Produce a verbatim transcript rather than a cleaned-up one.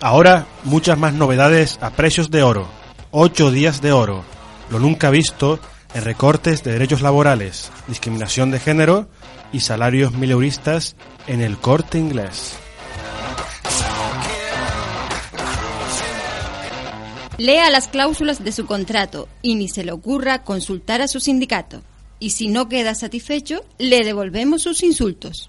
Ahora, muchas más novedades a precios de oro. Ocho días de oro. Lo nunca visto en recortes de derechos laborales, discriminación de género y salarios mileuristas en el Corte Inglés. Lea las cláusulas de su contrato y ni se le ocurra consultar a su sindicato. Y si no queda satisfecho, le devolvemos sus insultos.